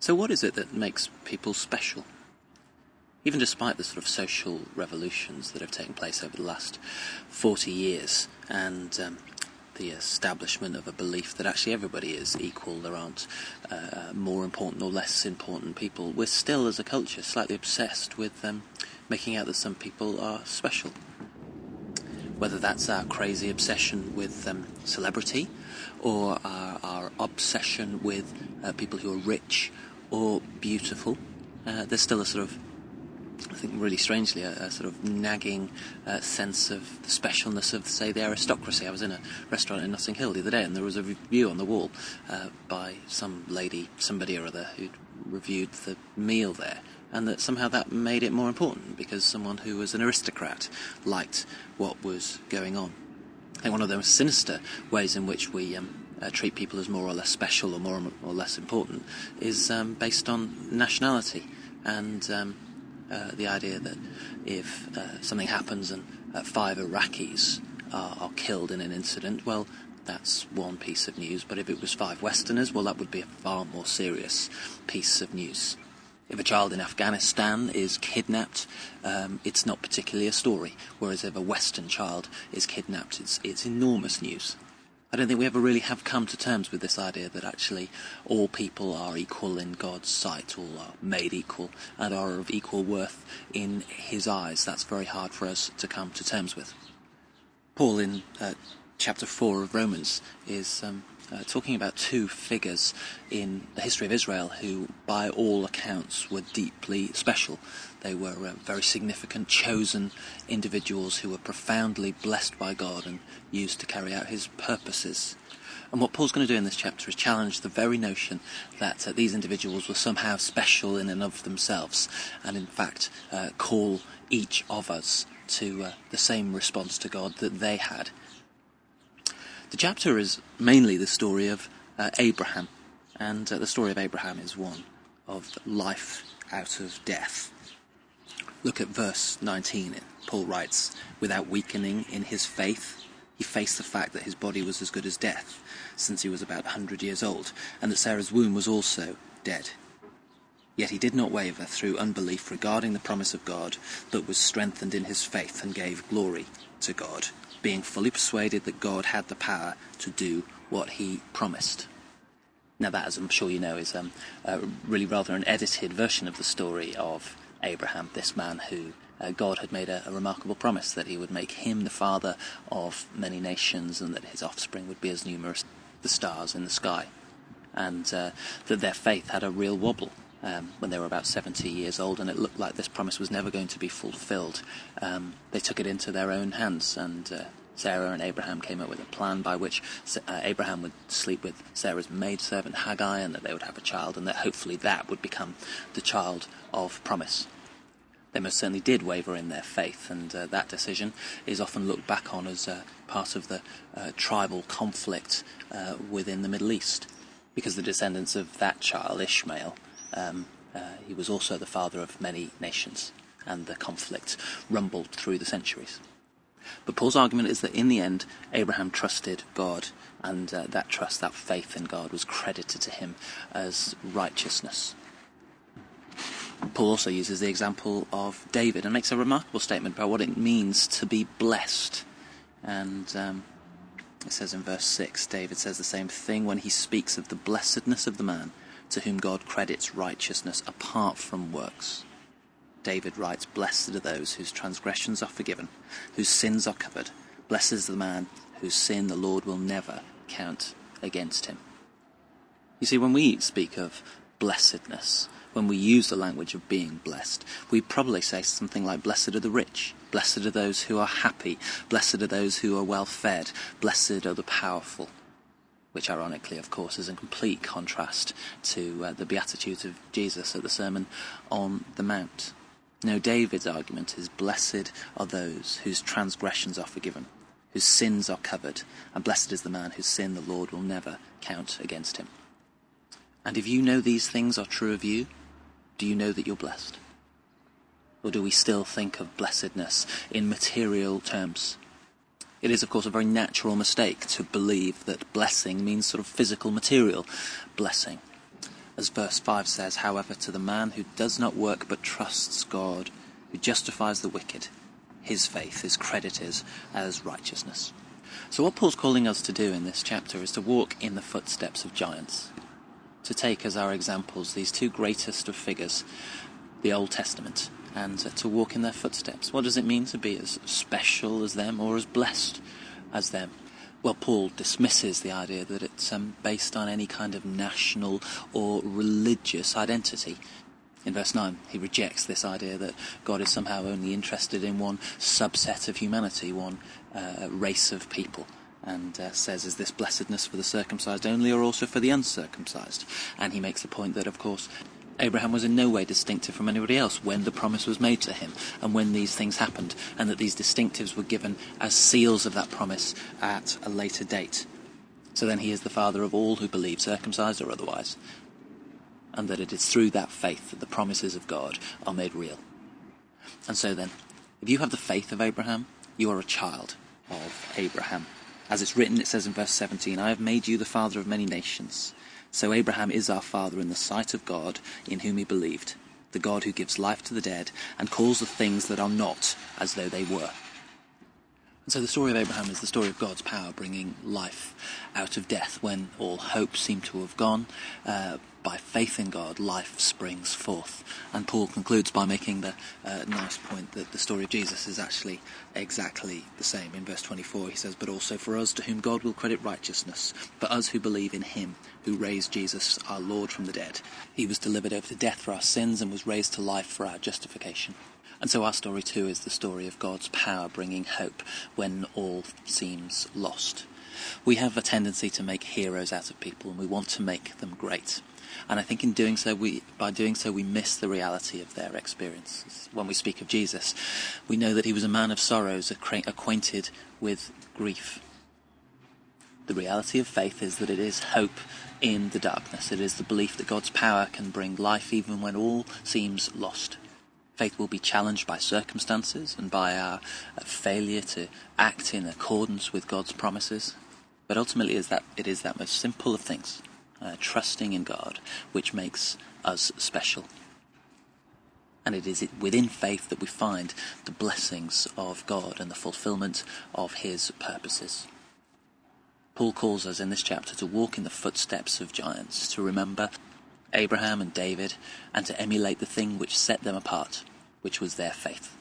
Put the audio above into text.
So what is it that makes people special? Even despite the sort of social revolutions that have taken place over the last 40 years and the establishment of a belief that actually everybody is equal, there aren't more important or less important people, we're still as a culture slightly obsessed with making out that some people are special. Whether that's our crazy obsession with celebrity or our obsession with people who are rich or beautiful, there's still a sort of, I think really strangely, a sort of nagging sense of the specialness of, say, the aristocracy. I was in a restaurant in Notting Hill the other day and there was a review on the wall by some lady, somebody or other, who'd reviewed the meal there, and that somehow that made it more important because someone who was an aristocrat liked what was going on. I think one of the most sinister ways in which we treat people as more or less special or more or less important is based on nationality and the idea that if something happens and 5 Iraqis are killed in an incident, well, that's one piece of news. But if it was 5 Westerners, well, that would be a far more serious piece of news. If a child in Afghanistan is kidnapped, it's not particularly a story. Whereas if a Western child is kidnapped, it's enormous news. I don't think we ever really have come to terms with this idea that actually all people are equal in God's sight, all are made equal and are of equal worth in his eyes. That's very hard for us to come to terms with. Paul in chapter 4 of Romans is talking about 2 figures in the history of Israel who, by all accounts, were deeply special. They were very significant, chosen individuals who were profoundly blessed by God and used to carry out his purposes. And what Paul's going to do in this chapter is challenge the very notion that these individuals were somehow special in and of themselves, and in fact call each of us to the same response to God that they had. The chapter is mainly the story of Abraham, and the story of Abraham is one of life out of death. Look at verse 19. Paul writes, "Without weakening in his faith, he faced the fact that his body was as good as death, since he was about 100 years old, and that Sarah's womb was also dead. Yet he did not waver through unbelief regarding the promise of God, but was strengthened in his faith and gave glory to God, being fully persuaded that God had the power to do what he promised." Now that, as I'm sure you know, is really rather an edited version of the story of Abraham, this man who God had made a remarkable promise that he would make him the father of many nations and that his offspring would be as numerous as the stars in the sky. And that their faith had a real wobble when they were about 70 years old, and it looked like this promise was never going to be fulfilled. They took it into their own hands, and Sarah and Abraham came up with a plan by which Abraham would sleep with Sarah's maidservant Hagar, and that they would have a child, and that hopefully that would become the child of promise. They most certainly did waver in their faith, and that decision is often looked back on as part of the tribal conflict within the Middle East, because the descendants of that child, Ishmael, he was also the father of many nations, and the conflict rumbled through the centuries. But Paul's argument is that in the end, Abraham trusted God, and that trust, that faith in God, was credited to him as righteousness. Paul also uses the example of David and makes a remarkable statement about what it means to be blessed. And it says in verse 6, David says the same thing when he speaks of the blessedness of the man to whom God credits righteousness apart from works. David writes, "Blessed are those whose transgressions are forgiven, whose sins are covered. Blessed is the man whose sin the Lord will never count against him." You see, when we speak of blessedness, when we use the language of being blessed, we probably say something like, "Blessed are the rich, blessed are those who are happy, blessed are those who are well fed, blessed are the powerful," which ironically, of course, is in complete contrast to the Beatitudes of Jesus at the Sermon on the Mount. No, David's argument is blessed are those whose transgressions are forgiven, whose sins are covered, and blessed is the man whose sin the Lord will never count against him. And if you know these things are true of you, do you know that you're blessed? Or do we still think of blessedness in material terms? It is, of course, a very natural mistake to believe that blessing means sort of physical, material blessing. As verse 5 says, however, to the man who does not work but trusts God, who justifies the wicked, his faith is credited as righteousness. So what Paul's calling us to do in this chapter is to walk in the footsteps of giants, to take as our examples these two greatest of figures, the Old Testament, and to walk in their footsteps. What does it mean to be as special as them or as blessed as them? Well, Paul dismisses the idea that it's based on any kind of national or religious identity. In verse 9, he rejects this idea that God is somehow only interested in one subset of humanity, one race of people, and says, is this blessedness for the circumcised only or also for the uncircumcised? And he makes the point that, of course, Abraham was in no way distinctive from anybody else when the promise was made to him and when these things happened, and that these distinctives were given as seals of that promise at a later date. So then he is the father of all who believe, circumcised or otherwise, and that it is through that faith that the promises of God are made real. And so then, if you have the faith of Abraham, you are a child of Abraham. As it's written, it says in verse 17, I have made you the father of many nations. So Abraham is our father in the sight of God, in whom he believed, the God who gives life to the dead and calls the things that are not as though they were. And so the story of Abraham is the story of God's power bringing life out of death. When all hope seemed to have gone, by faith in God, life springs forth. And Paul concludes by making the nice point that the story of Jesus is actually exactly the same. In verse 24 he says, but also for us to whom God will credit righteousness, for us who believe in him who raised Jesus our Lord from the dead. He was delivered over to death for our sins and was raised to life for our justification. And so our story too is the story of God's power bringing hope when all seems lost. We have a tendency to make heroes out of people, and we want to make them great. And I think in doing so, we miss the reality of their experiences. When we speak of Jesus, we know that he was a man of sorrows, acquainted with grief. The reality of faith is that it is hope in the darkness. It is the belief that God's power can bring life even when all seems lost. Faith will be challenged by circumstances and by our failure to act in accordance with God's promises. But ultimately it is that most simple of things, trusting in God, which makes us special. And it is within faith that we find the blessings of God and the fulfillment of his purposes. Paul calls us in this chapter to walk in the footsteps of giants, to remember Abraham and David, and to emulate the thing which set them apart, which was their faith.